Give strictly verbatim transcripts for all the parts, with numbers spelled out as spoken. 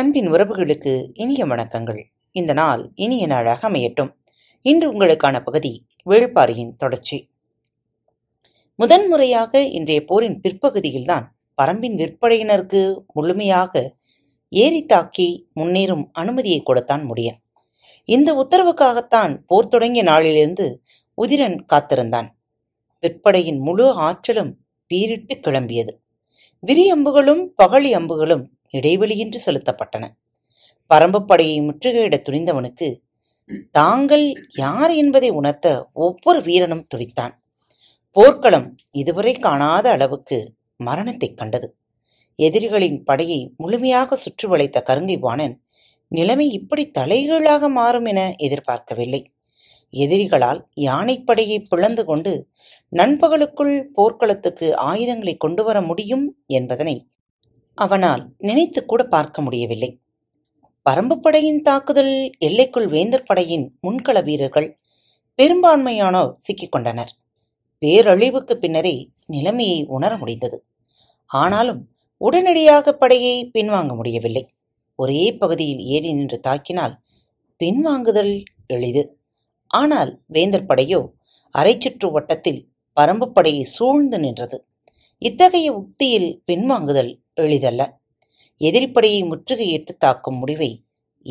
அன்பின் உறவுகளுக்கு இனிய வணக்கங்கள். இந்த நாள் இனிய நாளாக அமையட்டும். இன்று உங்களுக்கான பகுதி வேள்பாரியின் தொடர்ச்சி. முதன்முறையாக இன்றைய போரின் பிற்பகுதியில்தான் பரம்பின் விற்படையினருக்கு முழுமையாக ஏறி தாக்கி முன்னேறும் அனுமதியை கொடுத்தான் முடியும். இந்த உத்தரவுக்காகத்தான் போர் தொடங்கிய நாளிலிருந்து உதிரன் காத்திருந்தான். விற்படையின் முழு ஆற்றலும் பீரிட்டு கிளம்பியது. விரி அம்புகளும் பகழி அம்புகளும் இடைவெளியின்றி செலுத்தப்பட்டன. பரம்பு படையை முற்றுகையிட துணிந்தவனுக்கு தாங்கள் யார் என்பதை உணர்த்த ஒவ்வொரு வீரனும் துடித்தான். போர்க்களம் இதுவரை காணாத அளவுக்கு மரணத்தை கண்டது. எதிரிகளின் படையை முழுமையாக சுற்றி வளைத்த கருங்கை வாணன் நிலைமை இப்படி தலைகீழாக மாறும் என எதிர்பார்க்கவில்லை. எதிரிகளால் யானைப்படையை பிளந்து கொண்டு நண்பகலுக்குள் போர்க்களத்துக்கு ஆயுதங்களை கொண்டு வர முடியும் என்பதனை அவனால் நினைத்து கூட பார்க்க முடியவில்லை. பரம்பு படையின் தாக்குதல் எல்லைக்குள் வேந்தர் படையின் முன்கள வீரர்கள் பெரும்பான்மையானோர் சிக்கிக்கொண்டனர். பேரழிவுக்கு பின்னரே நிலைமையை உணர முடிந்தது. ஆனாலும் உடனடியாக படையை பின்வாங்க முடியவில்லை. ஒரே பகுதியில் ஏறி நின்று தாக்கினால் பின்வாங்குதல் எளிது. ஆனால் வேந்தர் படையோ அரை சுற்று வட்டத்தில் பரம்பு படையை சூழ்ந்து நின்றது. இத்தகைய உத்தியில் பின்வாங்குதல் எளிதல்ல. எதிரிப்படையை முற்றுகையிட்டு தாக்கும் முடிவை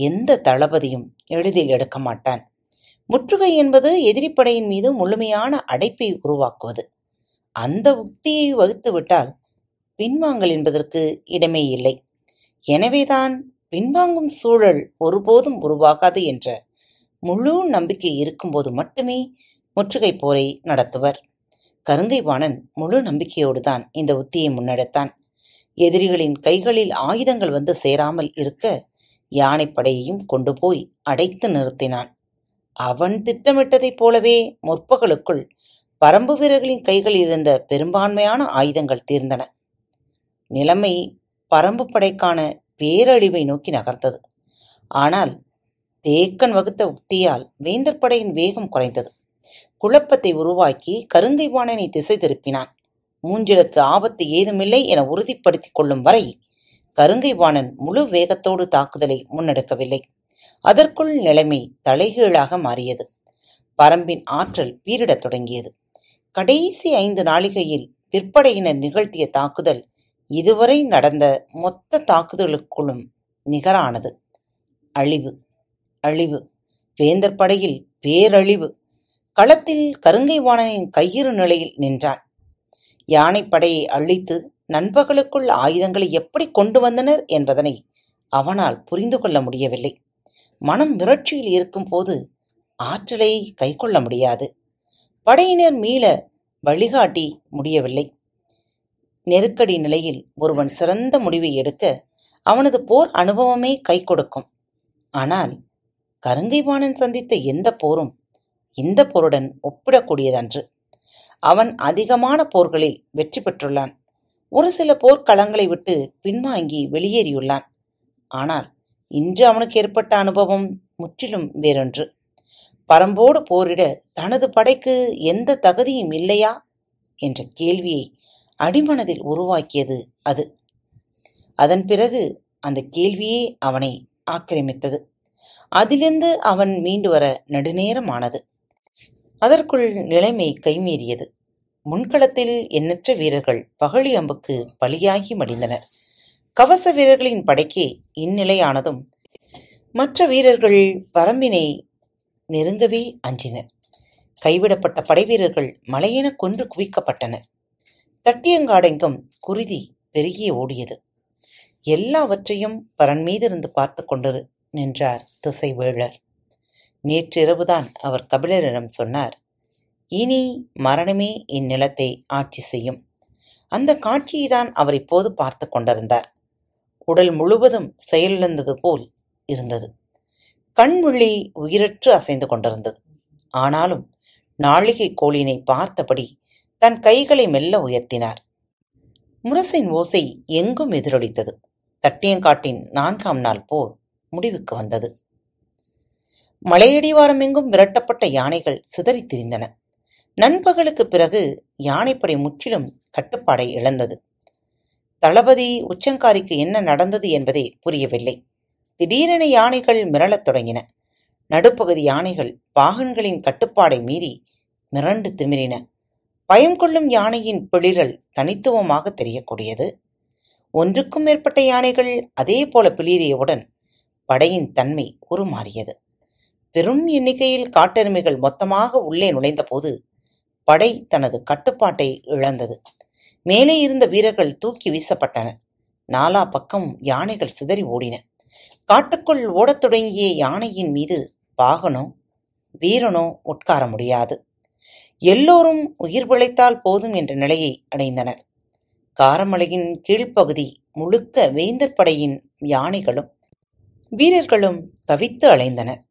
எந்த தளபதியும் எளிதில் எடுக்க மாட்டான். முற்றுகை என்பது எதிரிப்படையின் மீது முழுமையான அடைப்பை உருவாக்குவது. அந்த உத்தியை வகுத்துவிட்டால் பின்வாங்கல் என்பதற்கு இடமே இல்லை. எனவேதான் பின்வாங்கும் சூழல் ஒருபோதும் உருவாகாது என்ற முழு நம்பிக்கை இருக்கும்போது மட்டுமே முற்றுகை போரை நடத்துவர். கருங்கைவாணன் முழு நம்பிக்கையோடு தான் இந்த உத்தியை முன்னெடுத்தான். எதிரிகளின் கைகளில் ஆயுதங்கள் வந்து சேராமல் இருக்க யானைப்படையையும் கொண்டு போய் அடைத்து நிறுத்தினான். அவன் திட்டமிட்டதைப் போலவே முற்பகலுக்குள் பரம்பு வீரர்களின் கைகளில் இருந்த பெரும்பான்மையான ஆயுதங்கள் தீர்ந்தன. நிலைமை பரம்பு படைக்கான பேரழிவை நோக்கி நகர்ந்தது. ஆனால் தேக்கன் வகுத்த உத்தியால் வேந்தர் படையின் வேகம் குறைந்தது. குழப்பத்தை உருவாக்கி கருங்கை வாணனை திசை திருப்பினான். மூஞ்சிலுக்கு ஆபத்து ஏதுமில்லை என உறுதிப்படுத்திக் கொள்ளும் வரை கருங்கை வாணன் முழு வேகத்தோடு தாக்குதலை முன்னெடுக்கவில்லை. அதற்குள் நிலைமை தலைகீழாக மாறியது. பரம்பின் ஆற்றல் பீரிடத் தொடங்கியது. கடைசி ஐந்து நாளிகையில் பிற்படையினர் நிகழ்த்திய தாக்குதல் இதுவரை நடந்த மொத்த தாக்குதலுக்குள்ளும் நிகரானது. அழிவு, அழிவு, வேந்தர் படையில் பேரழிவு. களத்தில் கருங்கை வாணனின் கையிறு நிலையில் நின்றான். யானைப்படையை அழித்து நண்பகலுக்குள் ஆயுதங்களை எப்படி கொண்டு வந்தனர் என்பதனை அவனால் புரிந்து கொள்ள முடியவில்லை. மனம் மிரட்சியில் இருக்கும் போது ஆற்றலை கை கொள்ள முடியாது. படையினர் மீள வழிகாட்டி முடியவில்லை. நெருக்கடி நிலையில் ஒருவன் சிறந்த முடிவை எடுக்க அவனது போர் அனுபவமே கை கொடுக்கும். ஆனால் கருங்கைவாணன் சந்தித்த எந்த போரும் இந்த போருடன் ஒப்பிடக்கூடியதன்று. அவன் அதிகமான போர்களில் வெற்றி பெற்றுள்ளான். ஒரு சில போர்க்களங்களை விட்டு பின்வாங்கி வெளியேறியுள்ளான். ஆனால் இன்று அவனுக்கு ஏற்பட்ட அனுபவம் முற்றிலும் வேறொன்று. பரம்போடு போரிட தனது படைக்கு எந்த தகுதியும் இல்லையா என்ற கேள்வியை அடிமனதில் உருவாக்கியது அது. அதன் பிறகு அந்த கேள்வியே அவனை ஆக்கிரமித்தது. அதிலிருந்து அவன் மீண்டு வர நெடுநேரமானது. அதற்குள் நிலைமை கைமீறியது. முன்களத்தில் எண்ணற்ற வீரர்கள் பகழி அம்புக்கு பலியாகி மடிந்தனர். கவச வீரர்களின் படைக்கே இந்நிலையானதும் மற்ற வீரர்கள் பரம்பினை நெருங்கவே அஞ்சினர். கைவிடப்பட்ட படை வீரர்கள் மலையென கொன்று குவிக்கப்பட்டனர். தட்டியங்காடெங்கும் குருதி பெருகிய ஓடியது. எல்லாவற்றையும் பரன் மீதிருந்து பார்த்து கொண்டு நின்றார் திசைவேளர். நேற்றிரவுதான் அவர் கபிலரிடம் சொன்னார், இனி மரணமே இந்நிலத்தை ஆட்சி செய்யும். அந்த காட்சியை தான் அவர் இப்போது பார்த்து கொண்டிருந்தார். உடல் முழுவதும் செயலிழந்தது போல் இருந்தது. கண்விழி உயிரற்று அசைந்து கொண்டிருந்தது. ஆனாலும் நாழிகை கோளினை பார்த்தபடி தன் கைகளை மெல்ல உயர்த்தினார். முரசின் ஓசை எங்கும் எதிரொலித்தது. தட்டியங்காட்டின் நான்காம் நாள் போர் முடிவுக்கு வந்தது. மலையடிவாரம் எங்கும் விரட்டப்பட்ட யானைகள் சிதறி திரிந்தன. நண்பகலுக்கு பிறகு யானைப்படை முற்றிலும் கட்டுப்பாடை இழந்தது. தளபதி உச்சங்காரிக்கு என்ன நடந்தது என்பதே புரியவில்லை. திடீரென யானைகள் மிரளத் தொடங்கின. நடுப்பகுதி யானைகள் பாகன்களின் கட்டுப்பாடை மீறி மிரண்டு திமிரின. பயம் கொள்ளும் யானையின் பிளிரல் தனித்துவமாக தெரியக்கூடியது. ஒன்றுக்கும் மேற்பட்ட யானைகள் அதே போல பிளிரியவுடன் படையின் தன்மை உருமாறியது. பெரும் எண்ணிக்கையில் காட்டெருமைகள் மொத்தமாக உள்ளே நுழைந்த போது படை தனது கட்டுப்பாட்டை இழந்தது. மேலே இருந்த வீரர்கள் தூக்கி வீசப்பட்டன. நாலா பக்கம் யானைகள் சிதறி ஓடின. காட்டுக்குள் ஓடத் தொடங்கிய யானையின் மீது பாகனோ வீரனோ உட்கார முடியாது. எல்லோரும் உயிர் பிழைத்தால் போதும் என்ற நிலையை அடைந்தனர். காரமலையின் கீழ்ப்பகுதி முழுக்க வேந்தர் படையின் யானைகளும் வீரர்களும் தவித்து அலைந்தனர்.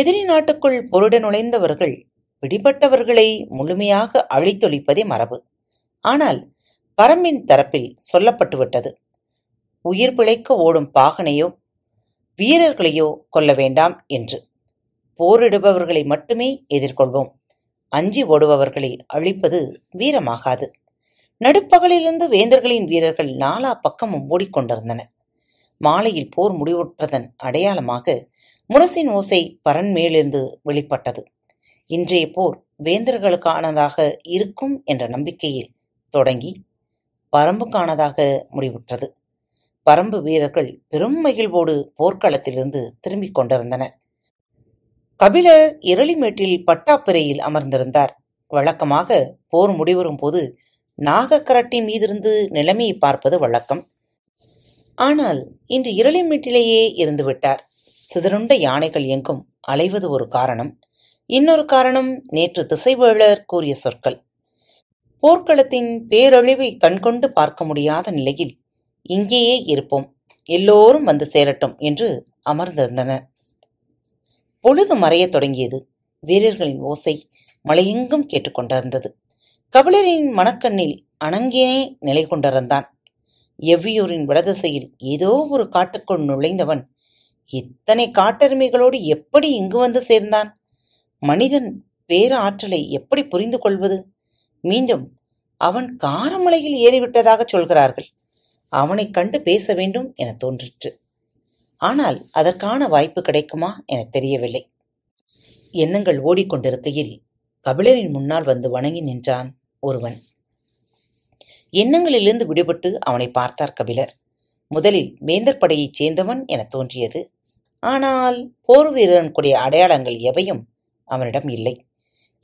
எதிரி நாட்டுக்குள் பொருட நுழைந்தவர்கள் பிடிபட்டவர்களை முழுமையாக அழித்தொழிப்பதே மரபு. ஆனால் பரம்பின் தரப்பில் சொல்லப்பட்டுவிட்டது, உயிர் பிழைக்க ஓடும் பாகனையோ வீரர்களையோ கொல்ல வேண்டாம் என்று. போரிடுபவர்களை மட்டுமே எதிர்கொள்வோம், அஞ்சி ஓடுபவர்களை அழிப்பது வீரமாகாது. நடுப்பகலிலிருந்து வேந்தர்களின் வீரர்கள் நாலா பக்கமும் ஓடிக்கொண்டிருந்தனர். மாலையில் போர் முடிவுற்றதன் அடையாளமாக முரசின் ஓசை பரண்மேலிருந்து வெளிப்பட்டது. இன்றைய போர் வேந்தர்களுக்கானதாக இருக்கும் என்ற நம்பிக்கையில் தொடங்கி பரம்புக்கானதாக முடிவுற்றது. பரம்பு வீரர்கள் பெரும் மகிழ்வோடு போர்க்களத்திலிருந்து திரும்பிக் கொண்டிருந்தனர். கபிலர் இரளிமேட்டில் பட்டாப்பிரையில் அமர்ந்திருந்தார். வழக்கமாக போர் முடிவரும் போது நாகக்கரட்டின் மீதிருந்து நிலைமையை பார்ப்பது வழக்கம். ஆனால் இன்று இரளிமேட்டிலேயே இருந்துவிட்டார். சிதறுண்ட யானைகள் எங்கும் அலைவது ஒரு காரணம். இன்னொரு காரணம் நேற்று திசைவேளர் கூறிய சொற்கள். போர்க்களத்தின் பேரழிவை கண்கொண்டு பார்க்க முடியாத நிலையில் இங்கேயே இருப்போம், எல்லோரும் வந்து சேரட்டும் என்று அமர்ந்திருந்தனர். பொழுது மறையத் தொடங்கியது. வீரர்களின் ஓசை மலையெங்கும் கேட்டுக்கொண்டிருந்தது. கபிலரின் மனக்கண்ணில் அணங்கினே நிலை கொண்டிருந்தான். எவ்வியூரின் வடதிசையில் ஏதோ ஒரு காட்டுக்குள் நுழைந்தவன் இத்தனை காட்டெருமைகளோடு எப்படி இங்கு வந்து சேர்ந்தான்? மனிதன் பேர ஆற்றலை எப்படி புரிந்து கொள்வது? மீண்டும் அவன் காரமலையில் ஏறிவிட்டதாக சொல்கிறார்கள், அவனை கண்டு பேச வேண்டும் என தோன்றிற்று. ஆனால் அதற்கான வாய்ப்பு கிடைக்குமா என தெரியவில்லை. எண்ணங்கள் ஓடிக்கொண்டிருக்கையில் கபிலரின் முன்னால் வந்து வணங்கி நின்றான் ஒருவன். எண்ணங்களிலிருந்து விடுபட்டு அவனை பார்த்தார் கபிலர். முதலில் வேந்தர் படையைச் சேர்ந்தவன் என தோன்றியது. ஆனால் போர் வீரனுடைய அடையாளங்கள் எவையும் அவனிடம் இல்லை.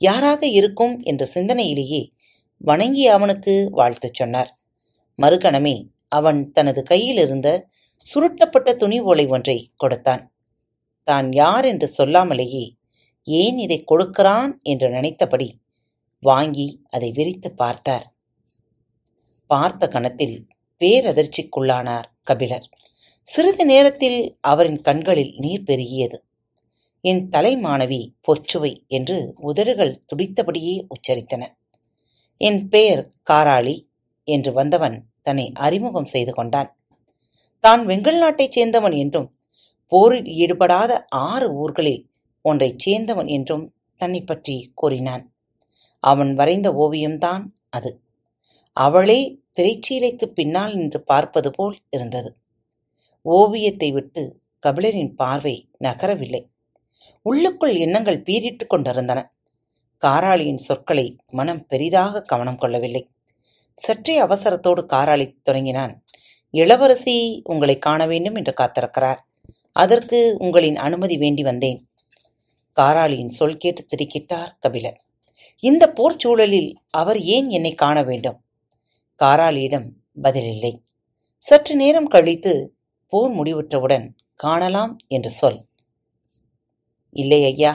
யாராக இருக்கும் என்ற சிந்தனையிலேயே வணங்கி அவனுக்கு வாழ்த்து சொன்னார். மறுகணமே அவன் தனது கையிலிருந்த சுருட்டப்பட்ட துணி ஓலை ஒன்றை கொடுத்தான். தான் யார் என்று சொல்லாமலேயே ஏன் இதை கொடுக்கிறான் என்று நினைத்தபடி வாங்கி அதை விரித்து பார்த்தார். பார்த்த கணத்தில் பேரதிர்ச்சிக்குள்ளானார் கபிலர். சிறிது நேரத்தில் அவரின் கண்களில் நீர் பெருகியது. என் தலை மாணவி பொற்சுவை என்று உதடுகள் துடித்தபடியே உச்சரித்தன. என் பெயர் காராளி என்று வந்தவன் தன்னை அறிமுகம் செய்து கொண்டான். தான் வெங்கல் நாட்டைச் சேர்ந்தவன் என்றும் போரில் ஈடுபடாத ஆறு ஊர்களில் ஒன்றைச் சேர்ந்தவன் என்றும் தன்னை பற்றி கூறினான். அவன் வரைந்த ஓவியம்தான் அது. அவளே திரைச்சீலைக்கு பின்னால் நின்று பார்ப்பது போல் இருந்தது. ஓவியத்தை விட்டு கபிலரின் பார்வை நகரவில்லை. உள்ளுக்குள் எண்ணங்கள் பீரிட்டு கொண்டிருந்தன. காராளியின் சொற்களை மனம் பெரிதாக கவனம் கொள்ளவில்லை. சற்றே அவசரத்தோடு காராளி தொடங்கினான். இளவரசி உங்களை காண வேண்டும் என்று காத்திருக்கிறார். அதற்கு உங்களின் அனுமதி வேண்டி வந்தேன். காராளியின் சொல் கேட்டு திடுக்கிட்டார் கபிலர். இந்த போர் சூழலில் அவர் ஏன் என்னை காண வேண்டும்? காராளியிடம் பதிலில்லை. சற்று நேரம் கழித்து போர் முடிவுற்றவுடன் காணலாம் என்று சொல். இல்லை ஐயா,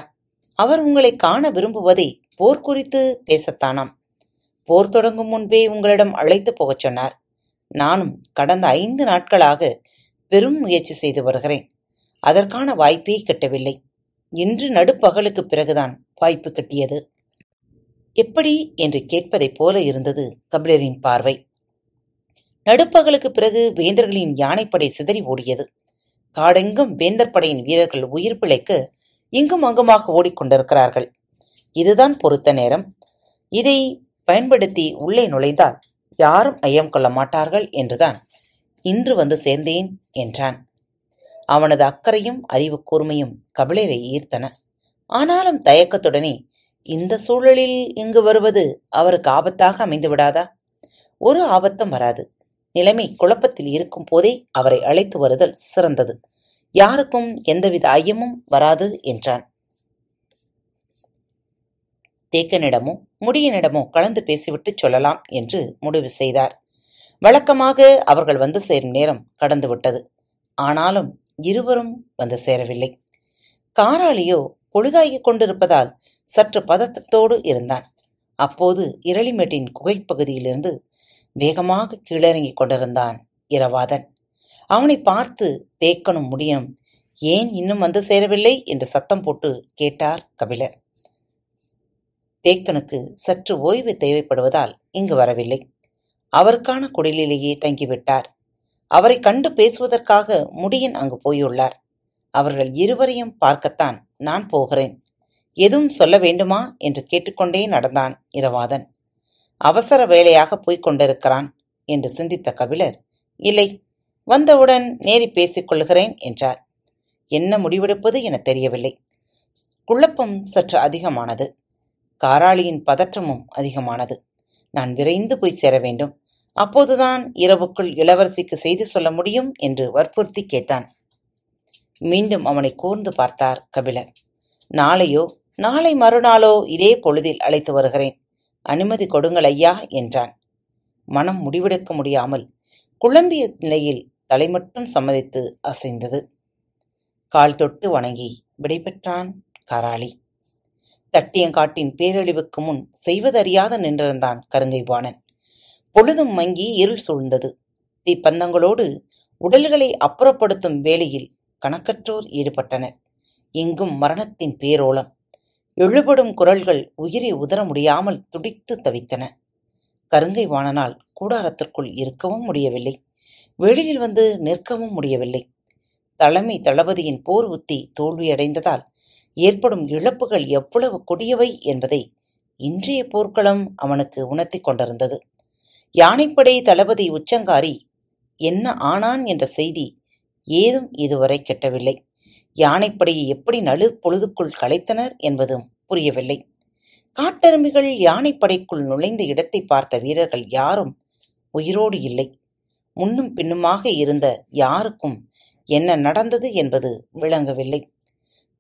அவர் உங்களை காண விரும்புவதை போர் குறித்து பேசத்தானாம். போர் தொடங்கும் முன்பே உங்களிடம் அழைத்து போகச் சொன்னார். நானும் கடந்த ஐந்து நாட்களாக பெரும் முயற்சி செய்து வருகிறேன். அதற்கான வாய்ப்பே கிட்டவில்லை. இன்று நடுப்பகலுக்கு பிறகுதான் வாய்ப்பு கிட்டியது. எப்படி என்று கேட்பதைப் போல இருந்தது கபிலரின் பார்வை. நடுப்பகலுக்கு பிறகு வேந்தர்களின் யானைப்படை சிதறி ஓடியது. காடெங்கும் வேந்தர் படையின் வீரர்கள் உயிர் பிழைக்க இங்கும் அங்குமாக ஓடிக்கொண்டிருக்கிறார்கள். இதுதான் பொறுத்த நேரம். இதை பயன்படுத்தி உள்ளே நுழைந்தால் யாரும் ஐயம் கொள்ள மாட்டார்கள் என்றுதான் இன்று வந்து சேர்ந்தேன் என்றான். அவனது அக்கறையும் அறிவு கூர்மையும் கபிலரை ஈர்த்தன. ஆனாலும் தயக்கத்துடனே, இந்த சூழலில் இங்கு வருவது அவருக்கு ஆபத்தாக அமைந்துவிடாதா? ஒரு ஆபத்தும் வராது. நிலைமை குழப்பத்தில் இருக்கும் போதே அவரை அழைத்து வருதல் சிறந்தது. யாருக்கும் எந்தவித ஐயமும் வராது என்றான். தேக்கனிடமோ முடியனிடமோ கலந்து பேசிவிட்டு சொல்லலாம் என்று முடிவு செய்தார். வழக்கமாக அவர்கள் வந்து சேரும் நேரம் கடந்துவிட்டது. ஆனாலும் இருவரும் வந்து சேரவில்லை. காராளியோ பொழுதாகிக் கொண்டிருப்பதால் சற்று பதற்றத்தோடு இருந்தான். அப்போது இரளிமேட்டின் குகைப்பகுதியிலிருந்து வேகமாக கீழிறங்கிக் கொண்டிருந்தான் இரவாதன். அவனை பார்த்து தேக்கனும் முடியும் ஏன் இன்னும் வந்து சேரவில்லை என்று சத்தம் போட்டு கேட்டார் கபிலர். தேக்கனுக்கு சற்று ஓய்வு தேவைப்படுவதால் இங்கு வரவில்லை. அவருக்கான குடிலிலேயே தங்கிவிட்டார். அவரை கண்டு பேசுவதற்காக முடியன் அங்கு போயுள்ளார். அவர்கள் இருவரையும் பார்க்கத்தான் நான் போகிறேன், எதுவும் சொல்ல வேண்டுமா என்று கேட்டுக்கொண்டே நடந்தான் இரவாதன். அவசர வேலையாக போய்க் கொண்டிருக்கிறான் என்று சிந்தித்த கபிலர், இல்லை, வந்தவுடன் நேரி பேசிக்கொள்கிறேன் என்றார். என்ன முடிவெடுப்பது என தெரியவில்லை. குழப்பம் சற்று அதிகமானது. காராளியின் பதற்றமும் அதிகமானது. நான் விரைந்து போய் சேர வேண்டும், அப்போதுதான் இரவுக்குள் இளவரசிக்கு செய்தி சொல்ல முடியும் என்று வற்புறுத்தி கேட்டான். மீண்டும் அவனை கூர்ந்து பார்த்தார் கபிலர். நாளையோ நாளை மறுநாளோ இதே பொழுதில் அழைத்து வருகிறேன், அனுமதி கொடுங்கள் ஐயா என்றான். மனம் முடிவெடுக்க முடியாமல் குழம்பிய நிலையில் தலைமட்டும் சம்மதித்து அசைந்தது. கால் தொட்டு வணங்கி விடைபெற்றான் காராளி. தட்டியங்காட்டின் பேரழிவுக்கு முன் செய்வதறியாது நின்றிருந்தான் கருங்கைவாணன். பொழுதும் மங்கி இருள் சூழ்ந்தது. தீப்பந்தங்களோடு உடல்களை அப்புறப்படுத்தும் வேளையில் கணக்கற்றோர் ஈடுபட்டனர். எங்கும் மரணத்தின் பேரோளம். எழுபடும் குரல்கள் உயிரை உதர முடியாமல் துடித்து தவித்தன. கருங்கை வாணனால் கூடாரத்திற்குள் இருக்கவும் முடியவில்லை, வெளியில் வந்து நிற்கவும் முடியவில்லை. தலைமை தளபதியின் போர் உத்தி தோல்வியடைந்ததால் ஏற்படும் இழப்புகள் எவ்வளவு கொடியவை என்பதை இன்றைய போர்க்களம் அவனுக்கு உணர்த்தி கொண்டிருந்தது. யானைப்படை தளபதி உச்சங்காரி என்ன ஆனான் என்ற செய்தி ஏதும் இதுவரை கெட்டவில்லை. யானைப்படையை எப்படி நழு பொழுதுக்குள் கலைத்தனர் என்பதும் புரியவில்லை. காட்டெருமைகள் யானைப்படைக்குள் நுழைந்த இடத்தை பார்த்த வீரர்கள் யாரும் உயிரோடு இல்லை. முன்னும் பின்னுமாக இருந்த யாருக்கும் என்ன நடந்தது என்பது விளங்கவில்லை.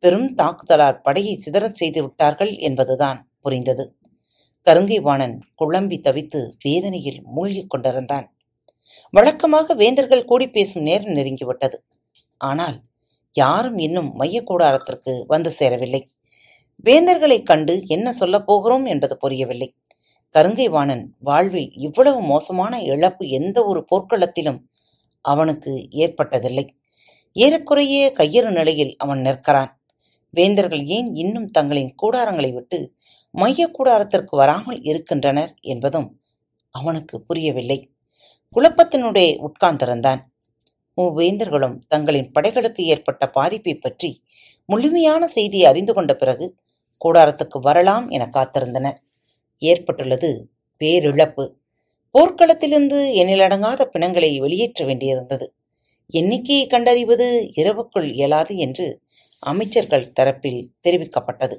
பெரும் தாக்குதலால் படையை சிதறச் செய்து விட்டார்கள் என்பதுதான் புரிந்தது. கருங்கைவாணன் குழம்பி தவித்து வேதனையில் மூழ்கிக் கொண்டிருந்தான். வழக்கமாக வேந்தர்கள் கூடி பேசும் நேரம் நெருங்கிவிட்டது. ஆனால் யாரும் இன்னும் மைய கூடாரத்திற்கு வந்து சேரவில்லை. வேந்தர்களை கண்டு என்ன சொல்லப் போகிறோம் என்பது புரியவில்லை. கருங்கைவாணன் வாழ்வில் இவ்வளவு மோசமான இழப்பு எந்த ஒரு போர்க்களத்திலும் அவனுக்கு ஏற்பட்டதில்லை. ஏறக்குறைய கையறு நிலையில் அவன் நிற்கிறான். வேந்தர்கள் ஏன் இன்னும் தங்களின் கூடாரங்களை விட்டு மைய கூடாரத்திற்கு வராமல் இருக்கின்றனர் என்பதும் அவனுக்கு புரியவில்லை. குழப்பத்தினுடைய உட்கார்ந்திருந்தான். மூவேந்தர்களும் தங்களின் படைகளுக்கு ஏற்பட்ட பாதிப்பை பற்றி முழுமையான செய்தியை அறிந்து கொண்ட பிறகு கூடாரத்துக்கு வரலாம் என காத்திருந்தனர். ஏற்பட்டுள்ளது பேரிழப்பு. போர்க்களத்திலிருந்து எண்ணிலடங்காத பிணங்களை வெளியேற்ற வேண்டியிருந்தது. எண்ணிக்கையை கண்டறிவது இரவுக்குள் இயலாது என்று அமைச்சர்கள் தரப்பில் தெரிவிக்கப்பட்டது.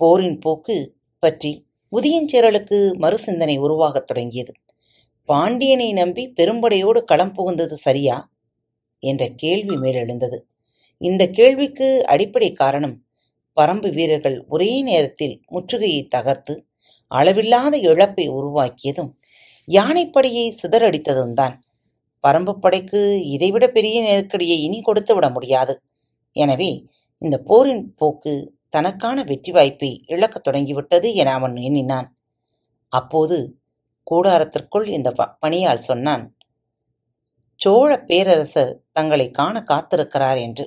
போரின் போக்கு பற்றி உதியஞ்சேரலுக்கு மறுசிந்தனை உருவாகத் தொடங்கியது. பாண்டியனை நம்பி பெரும்படையோடு களம் புகுந்தது சரியா என்ற கேள்வி மேலெழுந்தது. இந்த கேள்விக்கு அடிப்படை காரணம் பரம்பு வீரர்கள் ஒரே நேரத்தில் முற்றுகையை தகர்த்து அளவில்லாத இழப்பை உருவாக்கியதும் யானைப்படையை சிதறடித்ததும் தான். பரம்பு படைக்கு இதைவிட பெரிய நெருக்கடியை இனி கொடுத்து விட முடியாது. எனவே இந்த போரின் போக்கு தனக்கான வெற்றி வாய்ப்பை இழக்கத் தொடங்கிவிட்டது என அவன் எண்ணினான். அப்போது கூடாரத்திற்குள் இந்த பணியால் சொன்னான், சோழ பேரரசர் தங்களை காண காத்திருக்கிறார் என்று.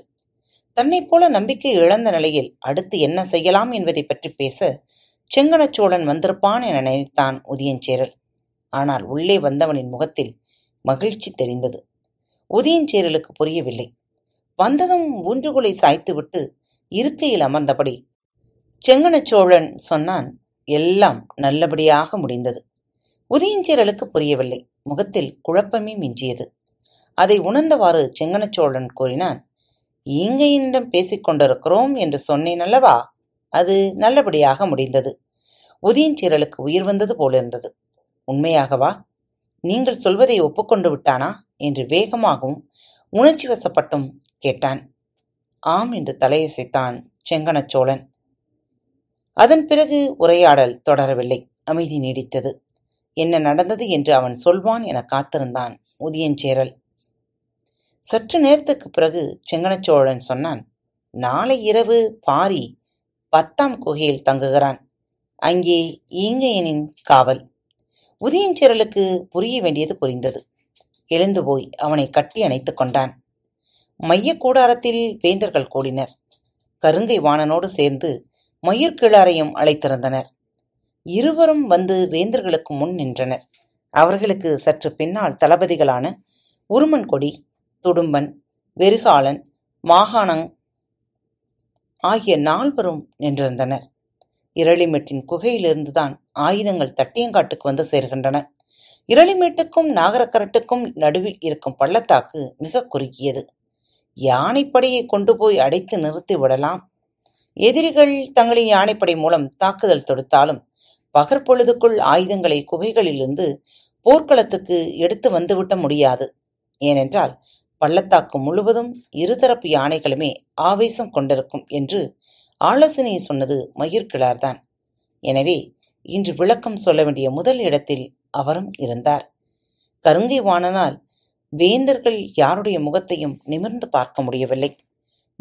தன்னைப் போல நம்பிக்கை இழந்த நிலையில் அடுத்து என்ன செய்யலாம் என்பதை பற்றி பேச செங்கணச்சோழன் வந்திருப்பான் என நினைத்தான் உதியஞ்சேரல். ஆனால் உள்ளே வந்தவனின் முகத்தில் மகிழ்ச்சி தெரிந்தது. உதியஞ்சேரலுக்கு புரியவில்லை. வந்ததும் ஊன்றுகுலை சாய்த்துவிட்டு இருக்கையில் அமர்ந்தபடி செங்கணச்சோழன் சொன்னான், எல்லாம் நல்லபடியாக முடிந்தது. உதியஞ்சேரலுக்கு புரியவில்லை. முகத்தில் குழப்பமே மிஞ்சியது. அதை உணர்ந்தவாறு செங்கனச்சோழன் கூறினான். ஈங்கையினிடம் பேசிக் கொண்டிருக்கிறோம் என்று சொன்னேன் அல்லவா, அது நல்லபடியாக முடிந்தது. உதயஞ்சீரலுக்கு உயிர் வந்தது போலிருந்தது. உண்மையாகவா? நீங்கள் சொல்வதை ஒப்புக்கொண்டு விட்டானா என்று வேகமாகவும் உணர்ச்சி வசப்பட்டும் கேட்டான். ஆம் என்று தலையசைத்தான் செங்கனச்சோழன். அதன் பிறகு உரையாடல் தொடரவில்லை. அமைதி நீடித்தது. என்ன நடந்தது என்று அவன் சொல்வான் என காத்திருந்தான் உதயஞ்சேரல். சற்று நேரத்துக்கு பிறகு செங்கனச்சோழன் சொன்னான், நாளை இரவு பாரி பத்தாம் குகையில் தங்குகிறான். அங்கே ஈங்கையனின் காவல். உதயஞ்சேரலுக்கு புரிய வேண்டியது புரிந்தது. எழுந்து போய் அவனை கட்டி அணைத்து கொண்டான். மைய கூடாரத்தில் வேந்தர்கள் கூடினர். கருங்கை வாணனோடு சேர்ந்து மயிர்கிழாரையும் அழைத்திருந்தனர். இருவரும் வந்து வேந்தர்களுக்கு முன் நின்றனர். அவர்களுக்கு சற்று பின்னால் தளபதிகளான உருமன்கொடி, துடும்பன், வெறுகாலன், மாகாணங் ஆகிய நால்வரும் நின்றிருந்தனர். இரளிமேட்டின் குகையிலிருந்துதான் ஆயுதங்கள் தட்டியங்காட்டுக்கு வந்து சேர்கின்றன. இரளிமேட்டுக்கும் நாகரக்கரட்டுக்கும் நடுவில் இருக்கும் பள்ளத்தாக்கு மிக குறுகியது. யானைப்படையை கொண்டு போய் அடைத்து நிறுத்தி விடலாம். எதிரிகள் தங்களின் யானைப்படை மூலம் தாக்குதல் தொடுத்தாலும் பகற்பொழுதுக்குள் ஆயுதங்களை குகைகளிலிருந்து போர்க்களத்துக்கு எடுத்து வந்துவிட்ட முடியாது. ஏனென்றால் பள்ளத்தாக்கு முழுவதும் இருதரப்பு யானைகளுமே ஆவேசம் கொண்டிருக்கும் என்று ஆலோசனையை சொன்னது மயிர்கிழார்தான். எனவே இன்று விளக்கம் சொல்ல வேண்டிய முதல் இடத்தில் அவரும் இருந்தார். கருங்கை வாணனால் வேந்தர்கள் யாருடைய முகத்தையும் நிமிர்ந்து பார்க்க முடியவில்லை.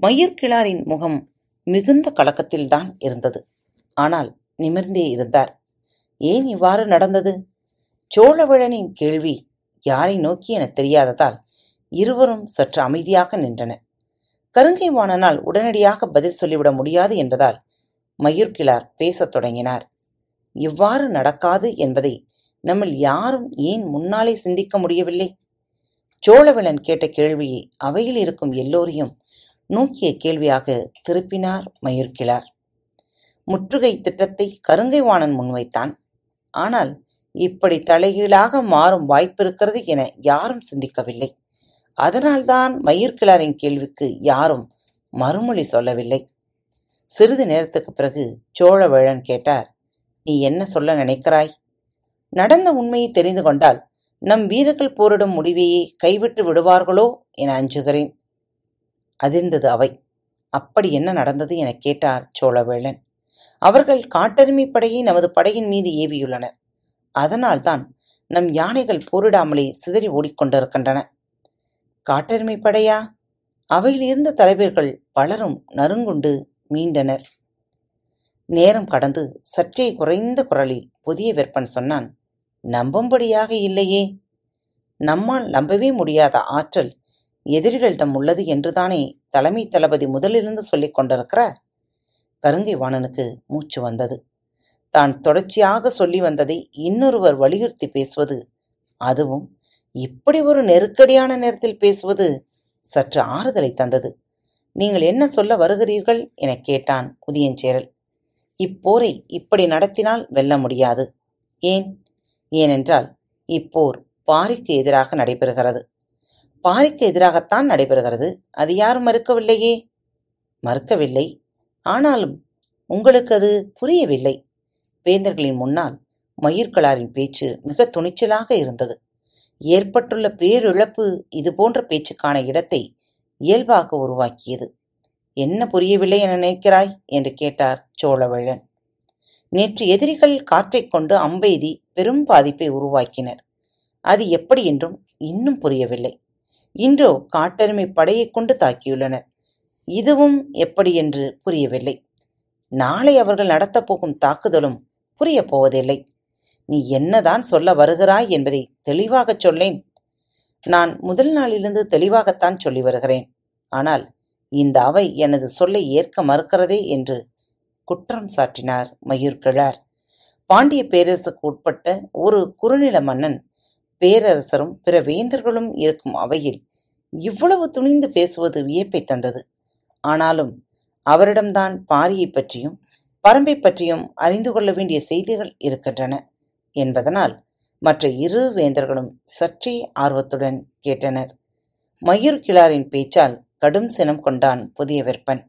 மயிர்கிழாரின் முகம் மிகுந்த கலக்கத்தில்தான் இருந்தது. ஆனால் நிமிர்ந்தே இருந்தார். ஏன் இவ்வாறு நடந்தது? சோழவேளனின் கேள்வி யாரை நோக்கி என தெரியாததால் இருவரும் சற்று அமைதியாக நின்றனர். கருங்கை வாணனால் உடனடியாக பதில் சொல்லிவிட முடியாது என்பதால் மயிர்கிழார் பேசத் தொடங்கினார். இவ்வாறு நடக்காது என்பதை நம்மில் யாரும் ஏன் முன்னாலே சிந்திக்க முடியவில்லை? சோழவேளன் கேட்ட கேள்வியை அவையில் இருக்கும் எல்லோரையும் நோக்கிய கேள்வியாக திருப்பினார் மயிர்கிழார். முற்றுகை திட்டத்தை கருங்கை வாணன் முன்வைத்தான். ஆனால் இப்படி தலைகீழாக மாறும் வாய்ப்பிருக்கிறது என யாரும் சிந்திக்கவில்லை. அதனால்தான் மயிர்கிழாரின் கேள்விக்கு யாரும் மறுமொழி சொல்லவில்லை. சிறிது நேரத்துக்கு பிறகு சோழவேளன் கேட்டார், நீ என்ன சொல்ல நினைக்கிறாய்? நடந்த உண்மையை தெரிந்து கொண்டால் நம் வீரர்கள் போரிடும் முடிவையே கைவிட்டு விடுவார்களோ என அஞ்சுகிறேன். அதிர்ந்தது அவை. அப்படி என்ன நடந்தது என கேட்டார் சோழவேளன். அவர்கள் காட்டெருமை படையை நமது படையின் மீது ஏவியுள்ளனர். அதனால்தான் நம் யானைகள் போரிடாமலே சிதறி ஓடிக்கொண்டிருக்கின்றன. காட்டெருமை படையா? அவையில் இருந்த தலைவர்கள் பலரும் நறுங்குண்டு மீண்டனர். நேரம் கடந்து சற்றே குறைந்த குரலில் புதிய வெப்பன் சொன்னான், நம்பும்படியாக இல்லையே. நம்மால் நம்பவே முடியாத ஆற்றல் எதிரிகளிடம் உள்ளது என்றுதானே தலைமை தளபதி முதலிலிருந்து சொல்லிக் கொண்டிருக்கிறார். கருங்கை வாணனுக்கு மூச்சு வந்தது. தான் தொடர்ச்சியாக சொல்லி வந்ததை இன்னொருவர் வலியுறுத்தி பேசுவது, அதுவும் இப்படி ஒரு நெருக்கடியான நேரத்தில் பேசுவது சற்று ஆறுதலை தந்தது. நீங்கள் என்ன சொல்ல வருகிறீர்கள் என கேட்டான் உதயஞ்சேரல். இப்போரை இப்படி நடத்தினால் வெல்ல முடியாது. ஏன்? ஏனென்றால் இப்போர் பாரிக்கு எதிராக நடைபெறுகிறது. பாரிக்கு எதிராகத்தான் நடைபெறுகிறது. அது யாரும் மறுக்கவில்லையே. மறுக்கவில்லை. ஆனாலும் உங்களுக்கு அது புரியவில்லை. வேந்தர்களின் முன்னால் மயிர்கிழாரின் பேச்சு மிக துணிச்சலாக இருந்தது. ஏற்பட்டுள்ள பேரிழப்பு இதுபோன்ற பேச்சுக்கான இடத்தை இயல்பாக உருவாக்கியது. என்ன புரியவில்லை என நினைக்கிறாய் என்று கேட்டார் சோழவேளன். நேற்று எதிரிகள் காற்றைக் கொண்டு அம்பெய்தி பெரும் பாதிப்பை உருவாக்கினர். அது எப்படி என்றும் இன்னும் புரியவில்லை. இன்றோ காட்டெருமை படையை கொண்டு தாக்கியுள்ளனர். இதுவும் எப்படி என்று புரியவில்லை. நாளை அவர்கள் நடத்தப் போகும் தாக்குதலும் புரியப் போவதில்லை. நீ என்னதான் சொல்ல வருகிறாய் என்பதை தெளிவாகச் சொல்லேன். நான் முதல் நாளிலிருந்து தெளிவாகத்தான் சொல்லி வருகிறேன். ஆனால் இந்த அவை எனது சொல்லை ஏற்க மறுக்கிறதே என்று குற்றம் சாட்டினார் மயிர்கிழார். பாண்டிய பேரரசுக்கு உட்பட்ட ஒரு குறுநில மன்னன் பேரரசரும் பிற வேந்தர்களும் இருக்கும் அவையில் இவ்வளவு துணிந்து பேசுவது வியப்பை தந்தது. ஆனாலும் அவரிடம்தான் பாரியை பற்றியும் பரம்பை பற்றியும் அறிந்து கொள்ள வேண்டிய செய்திகள் இருக்கின்றன என்பதனால் மற்ற இரு வேந்தர்களும் சற்றே ஆர்வத்துடன் கேட்டனர். மயூர் கிழாரின் பேச்சால் கடும் சினம் கொண்டான் புதிய விற்பன்.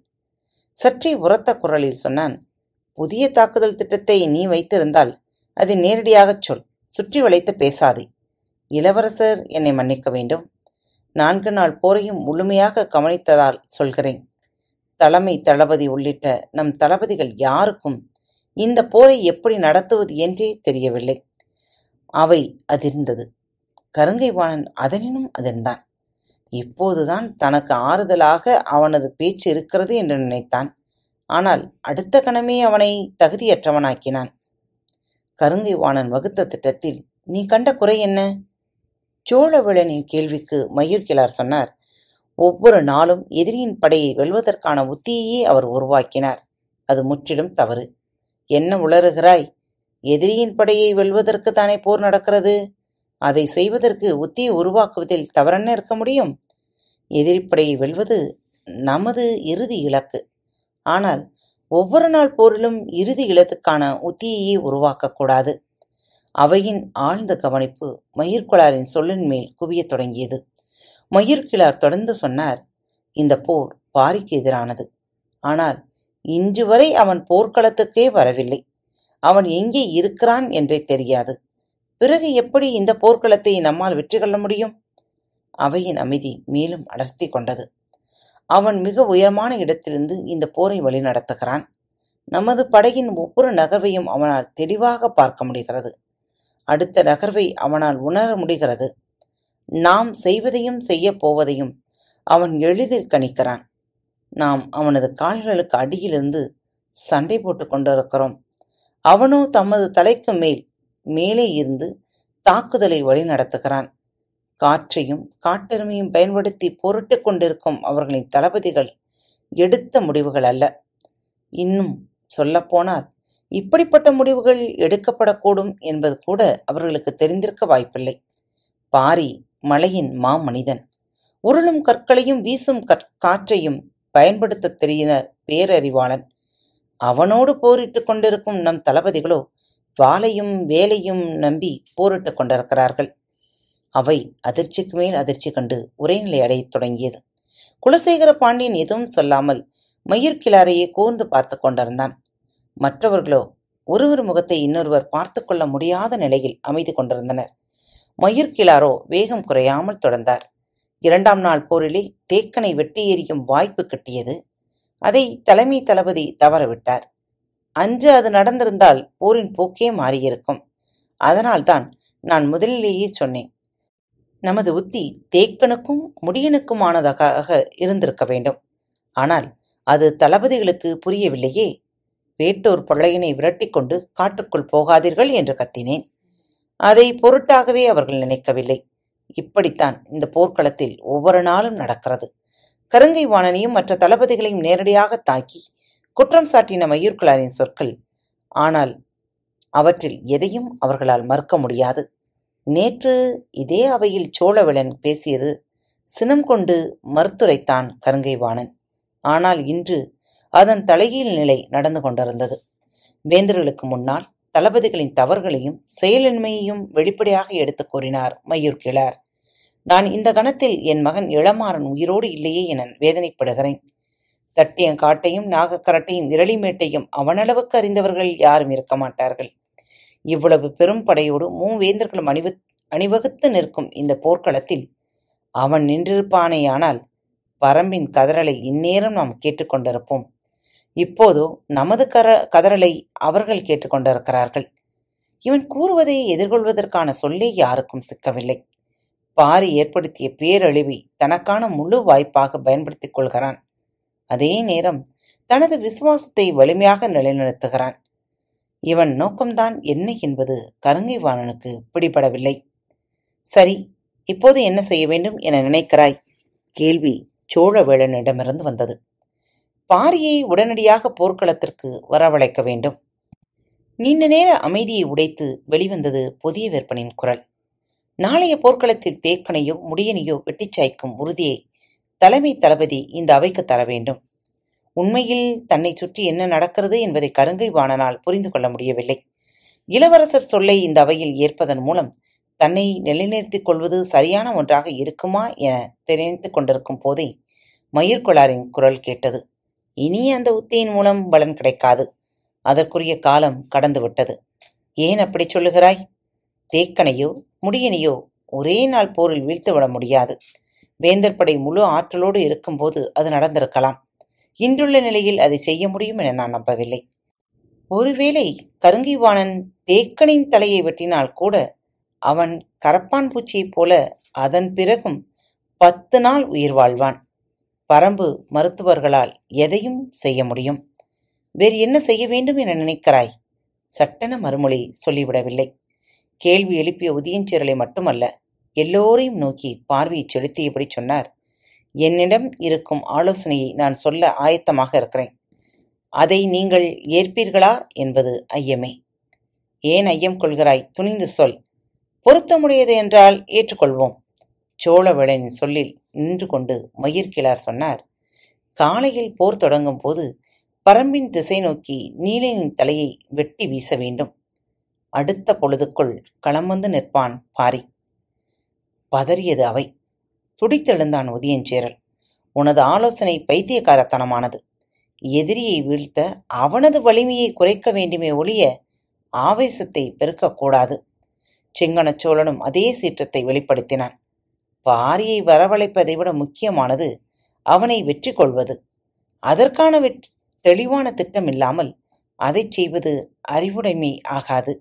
சற்றே உரத்த குரலில் சொன்னான், புதிய தாக்குதல் திட்டத்தை நீ வைத்திருந்தால் அதை நேரடியாகச் சொல், சுற்றி வளைத்து பேசாதே. இளவரசர் என்னை மன்னிக்க வேண்டும். நான்கு நாள் போரையும் முழுமையாக கவனித்ததால் சொல்கிறேன். தலைமை தளபதி உள்ளிட்ட நம் தளபதிகள் யாருக்கும் இந்த போரை எப்படி நடத்துவது என்றே தெரியவில்லை. அவை அதிர்ந்தது. கருங்கைவாணன் அதனினும் அதிர்ந்தான். இப்போதுதான் தனக்கு ஆறுதலாக அவனது பேச்சு இருக்கிறது என்று நினைத்தான். ஆனால் அடுத்த கணமே அவனை தகுதியற்றவனாக்கினான். கருங்கைவாணன் வகுத்த திட்டத்தில் நீ கண்ட குறை என்ன? சோழவேளனின் கேள்விக்கு மயூர் கிழார் சொன்னார், ஒவ்வொரு நாளும் எதிரியின் படையை வெல்வதற்கான உத்தியையே அவர் உருவாக்கினார். அது முற்றிலும் தவறு. என்ன உளறுகிறாய்? எதிரியின் படையை வெல்வதற்கு தானே போர் நடக்கிறது. அதை செய்வதற்கு உத்தியை உருவாக்குவதில் தவறென்ன இருக்க முடியும்? எதிரிப்படையை வெல்வது நமது இறுதி இலக்கு. ஆனால் ஒவ்வொரு நாள் போரிலும் இறுதி இலக்குக்கான உத்தியையே உருவாக்கக்கூடாது. அவையின் ஆழ்ந்த கவனிப்பு மயிர்கிழாரின் சொல்லின் மேல் குவியத் தொடங்கியது. மயிர்கிழார் தொடர்ந்து சொன்னார், இந்த போர் பாரிக்கு எதிரானது. ஆனால் இன்று வரை அவன் போர்க்களத்துக்கே வரவில்லை. அவன் எங்கே இருக்கிறான் என்றே தெரியாது. பிறகு எப்படி இந்த போர்க்களத்தை நம்மால் வெற்றி கொள்ள முடியும்? அவையின் அமைதி மேலும் அடர்த்தி கொண்டது. அவன் மிக உயரமான இடத்திலிருந்து இந்த போரை வழிநடத்துகிறான். நமது படையின் ஒவ்வொரு நகர்வையும் அவனால் தெளிவாக பார்க்க முடிகிறது. அடுத்த நகர்வை அவனால் உணர முடிகிறது. நாம் செய்வதையும் செய்ய போவதையும் அவன் எளிதில் கணிக்கிறான். நாம் அவனது கால்களுக்கு அடியிலிருந்து சண்டை போட்டு கொண்டிருக்கிறோம். அவனோ தமது தலைக்கு மேல் மேலே இருந்து தாக்குதலை வழிநடத்துகிறான். காற்றையும் காட்டெருமையும் பயன்படுத்தி பொருட்டு கொண்டிருக்கும் அவர்களின் தளபதிகள் எடுத்த முடிவுகள் அல்ல. இன்னும் சொல்லப்போனால் இப்படிப்பட்ட முடிவுகள் எடுக்கப்படக்கூடும் என்பது கூட அவர்களுக்கு தெரிந்திருக்க வாய்ப்பில்லை. பாரி மலையின் மாமனிதன். உருளும் கற்களையும் வீசும் காற்றையும் பயன்படுத்த தெரிந்த பேரறிவாளன். அவனோடு போரிட்டு கொண்டிருக்கும் நம் தளபதிகளோ வாளையும் வேலையும் நம்பி போரிட்டு கொண்டிருக்கிறார்கள். அவை அதிர்ச்சிக்கு மேல் அதிர்ச்சி கண்டு உரைநிலை அடைய தொடங்கியது. குலசேகர பாண்டியன் எதுவும் சொல்லாமல் மயூர் கிழாரையே கூர்ந்து பார்த்து கொண்டிருந்தான். மற்றவர்களோ ஒருவர் முகத்தை இன்னொருவர் பார்த்து கொள்ள முடியாத நிலையில் அமைதி கொண்டிருந்தனர். மயூர் கிழாரோ வேகம் குறையாமல் தொடர்ந்தார். இரண்டாம் நாள் போரிலே தேக்கனை வெட்டி எறியும் வாய்ப்பு கிட்டியது. அதை தலைமை தளபதி தவறவிட்டார். அன்று அது நடந்திருந்தால் போரின் போக்கே மாறியிருக்கும். அதனால்தான் நான் முதலிலேயே சொன்னேன், நமது உத்தி தேக்கனுக்கும் முடியனுக்குமானதாக இருந்திருக்க வேண்டும். ஆனால் அது தளபதிகளுக்கு புரியவில்லையே. வேட்டூர் பழையனை விரட்டி கொண்டு காட்டுக்குள் போகாதீர்கள் என்று கத்தினேன். அதை பொருட்டாகவே அவர்கள் நினைக்கவில்லை. இப்படித்தான் இந்த போர்க்களத்தில் ஒவ்வொரு நாளும் நடக்கிறது. கருங்கை வாணனையும் மற்ற தளபதிகளையும் நேரடியாக தாக்கி குற்றம் சாட்டின மயூர் கிழாரின் சொற்கள். ஆனால் அவற்றில் எதையும் அவர்களால் மறுக்க முடியாது. நேற்று இதே அவையில் சோழவேளன் பேசியது சினம் கொண்டு மறுத்துரைத்தான் கருங்கை வாணன். ஆனால் இன்று அதன் தலைகீழ் நிலை நடந்து கொண்டிருந்தது. வேந்தர்களுக்கு முன்னால் தளபதிகளின் தவறுகளையும் செயலின்மையையும் வெளிப்படையாக எடுத்து கூறினார் மயூர் கிழார். நான் இந்த கணத்தில் என் மகன் இளமாறன் உயிரோடு இல்லையே என வேதனைப்படுகிறேன். தட்டியங்காட்டையும் நாகக்கரட்டையும் இரளிமேட்டையும் அவனளவுக்கு அறிந்தவர்கள் யாரும் இருக்க மாட்டார்கள். இவ்வளவு பெரும் படையோடு மூவேந்தர்களும் அணிவு அணிவகுத்து நிற்கும் இந்த போர்க்களத்தில் அவன் நின்றிருப்பானேயானால் பரம்பின் கதறலை இந்நேரம் நாம் கேட்டுக்கொண்டிருப்போம். இப்போதோ நமது கர கதறலை அவர்கள் கேட்டுக்கொண்டிருக்கிறார்கள். இவன் கூறுவதை எதிர்கொள்வதற்கான சொல்லே யாருக்கும் சிக்கவில்லை. பாரி ஏற்படுத்திய பேரழிவை தனக்கான முழு வாய்ப்பாக பயன்படுத்திக் கொள்கிறான். அதே நேரம் தனது விசுவாசத்தை வலிமையாக நிலைநிறுத்துகிறான். இவன் நோக்கம்தான் என்ன என்பது கருங்கைவாணனுக்கு பிடிபடவில்லை. சரி, இப்போது என்ன செய்ய வேண்டும் என நினைக்கிறாய்? கேள்வி சோழவேளனிடமிருந்து வந்தது. பாரியை உடனடியாக போர்க்களத்திற்கு வரவழைக்க வேண்டும். நீண்ட நேர அமைதியை உடைத்து வெளிவந்தது புதிய விற்பனின் குரல். நாளைய போர்க்களத்தில் தேக்கனையோ முடியனையோ வெட்டிச்சாய்க்கும் உறுதியை தலைமை தளபதி இந்த அவைக்கு தர வேண்டும். உண்மையில் தன்னை சுற்றி என்ன நடக்கிறது என்பதை கருங்கை வாணனால் புரிந்து கொள்ள முடியவில்லை. இளவரசர் சொல்லை இந்த அவையில் ஏற்பதன் மூலம் தன்னை நிலைநிறுத்திக் கொள்வது சரியான ஒன்றாக இருக்குமா என தெரிந்து கொண்டிருக்கும் போதே மயிர்கொளாரின் குரல் கேட்டது. இனி அந்த உத்தியின் மூலம் பலன் கிடைக்காது. அதற்குரிய காலம் கடந்துவிட்டது. ஏன் அப்படி சொல்லுகிறாய்? தேக்கனையோ முடியனையோ ஒரே நாள் போரில் வீழ்த்துவிட முடியாது. வேந்தர் படை முழு ஆற்றலோடு இருக்கும்போது அது நடந்திருக்கலாம். இன்றுள்ள நிலையில் அதை செய்ய முடியும் என நான் நம்பவில்லை. ஒருவேளை கருங்கைவாணன் தேக்கனின் தலையை வெட்டினால் கூட அவன் கரப்பான் பூச்சியைப் போல அதன் பிறகும் பத்து நாள் உயிர் வாழ்வான். பரம்பு மருத்துவர்களால் எதையும் செய்ய முடியும். வேறு என்ன செய்ய வேண்டும் என நினைக்கிறாய்? சட்டென மறுமொழி சொல்லிவிடவில்லை. கேள்வி எழுப்பிய உதியஞ்சீரலை மட்டுமல்ல எல்லோரையும் நோக்கி பார்வையை செலுத்தியபடி சொன்னார். என்னிடம் இருக்கும் ஆலோசனையை நான் சொல்ல ஆயத்தமாக இருக்கிறேன். அதை நீங்கள் ஏற்பீர்களா என்பது ஐயமே. ஏன் ஐயம் கொள்கிறாய்? துணிந்து சொல். பொருத்தமுடையது என்றால் ஏற்றுக்கொள்வோம். சோழவேளனின் சொல்லில் நின்று கொண்டு மயிர்கிழார் சொன்னார். காலையில் போர் தொடங்கும் போது பரம்பின் திசை நோக்கி நீலனின் தலையை வெட்டி வீச வேண்டும். அடுத்த பொழுதுக்குள் களம் வந்து நிற்பான் பாரி. பதறியது அவை. துடித்தெழுந்தான் உதயஞ்சேரல். உனது ஆலோசனை பைத்தியக்காரத்தனமானது. எதிரியை வீழ்த்த அவனது வலிமையை குறைக்க வேண்டுமே ஒழிய ஆவேசத்தை பெருக்கக்கூடாது. சிங்கன சோழனும் அதே சீற்றத்தை வெளிப்படுத்தினான். பாரியை வரவழைப்பதை விட முக்கியமானது அவனை வெற்றி கொள்வது. அதற்கான தெளிவான திட்டம் இல்லாமல் அதை செய்வது அறிவுடைமை ஆகாது.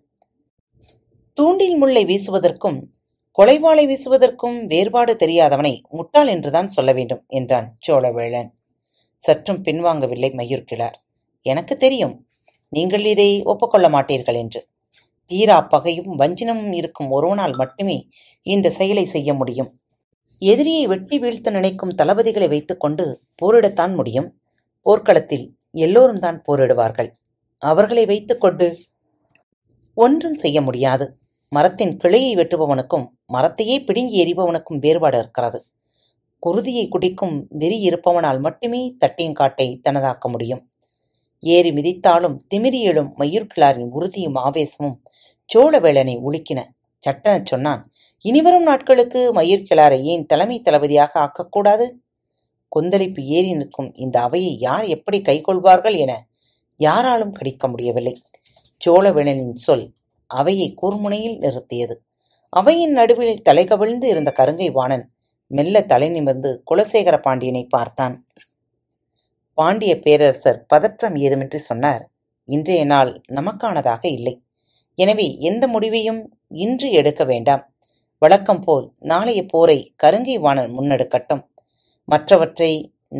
தூண்டில் முல்லை வீசுவதற்கும் கொலைவாளை வீசுவதற்கும் வேறுபாடு தெரியாதவனை முட்டாள் என்றுதான் சொல்ல வேண்டும் என்றான் சோழவேளன். சற்றும் பின்வாங்கவில்லை மயூர்கிழார். எனக்கு தெரியும் நீங்கள் இதை ஒப்புக்கொள்ள மாட்டீர்கள் என்று. தீரா பகையும் வஞ்சினமும் இருக்கும் ஒருவனால் மட்டுமே இந்த செயலை செய்ய முடியும். எதிரியை வெட்டி வீழ்த்த நினைக்கும் தளபதிகளை வைத்துக்கொண்டு போரிடத்தான் முடியும். போர்க்களத்தில் எல்லோரும் தான் போரிடுவார்கள். அவர்களை வைத்துக்கொண்டு ஒன்றும் செய்ய முடியாது. மரத்தின் கிளையை வெட்டுபவனுக்கும் மரத்தையே பிடுங்கி எறிபவனுக்கும் வேறுபாடு இருக்கிறது. குருதியை குடிக்கும் வெறி இருப்பவனால் மட்டுமே தட்டியங்காட்டை தனதாக்க முடியும். ஏறி மிதித்தாலும் திமிரியலும் மயூர்கிழாரின் உறுதியும் ஆவேசமும் சோழவேளனை உலுக்கின. சட்டென சொன்னான். இனிவரும் நாட்களுக்கு மயூர்கிழாரை ஏன் தலைமை தளபதியாக ஆக்கக்கூடாது? கொந்தளிப்பு ஏறி நிற்கும் இந்த அவையை யார் எப்படி கைக்கொள்வார்கள் என யாராலும் கணிக்க முடியவில்லை. சோழவேளனின் சொல் அவையை கூர்முனையில் நிறுத்தியது. அவையின் நடுவில் தலைகவிழ்ந்து இருந்த கருங்கை வாணன் மெல்ல தலை நிமிர்ந்து குலசேகர பாண்டியனை பார்த்தான். பாண்டிய பேரரசர் பதற்றம் ஏதுமின்றி சொன்னார். இன்றைய நாள் நமக்கானதாக இல்லை. எனவே எந்த முடிவையும் இன்று எடுக்க வேண்டாம். வழக்கம் போல் நாளைய போரை கருங்கை வாணன் முன்னெடுக்கட்டும். மற்றவற்றை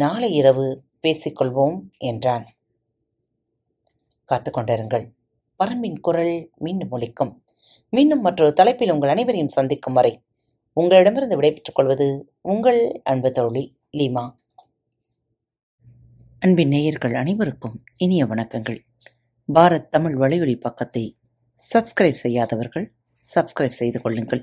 நாளை இரவு பேசிக்கொள்வோம் என்றான். காத்துக்கொண்டிருங்கள். பரம்பின் குரல் மீண்டும் ஒலிக்கும். மீண்டும் மற்றொரு தலைப்பில் உங்கள் அனைவரையும் சந்திக்கும் வரை உங்களிடமிருந்து விடைபெற்றுக் கொள்வது உங்கள் அன்பு தோழி லீமா. அன்பின் நேயர்கள் அனைவருக்கும் இனிய வணக்கங்கள். பாரத் தமிழ் வலையொலி பக்கத்தை சப்ஸ்கிரைப் செய்யாதவர்கள் சப்ஸ்கிரைப் செய்து கொள்ளுங்கள்.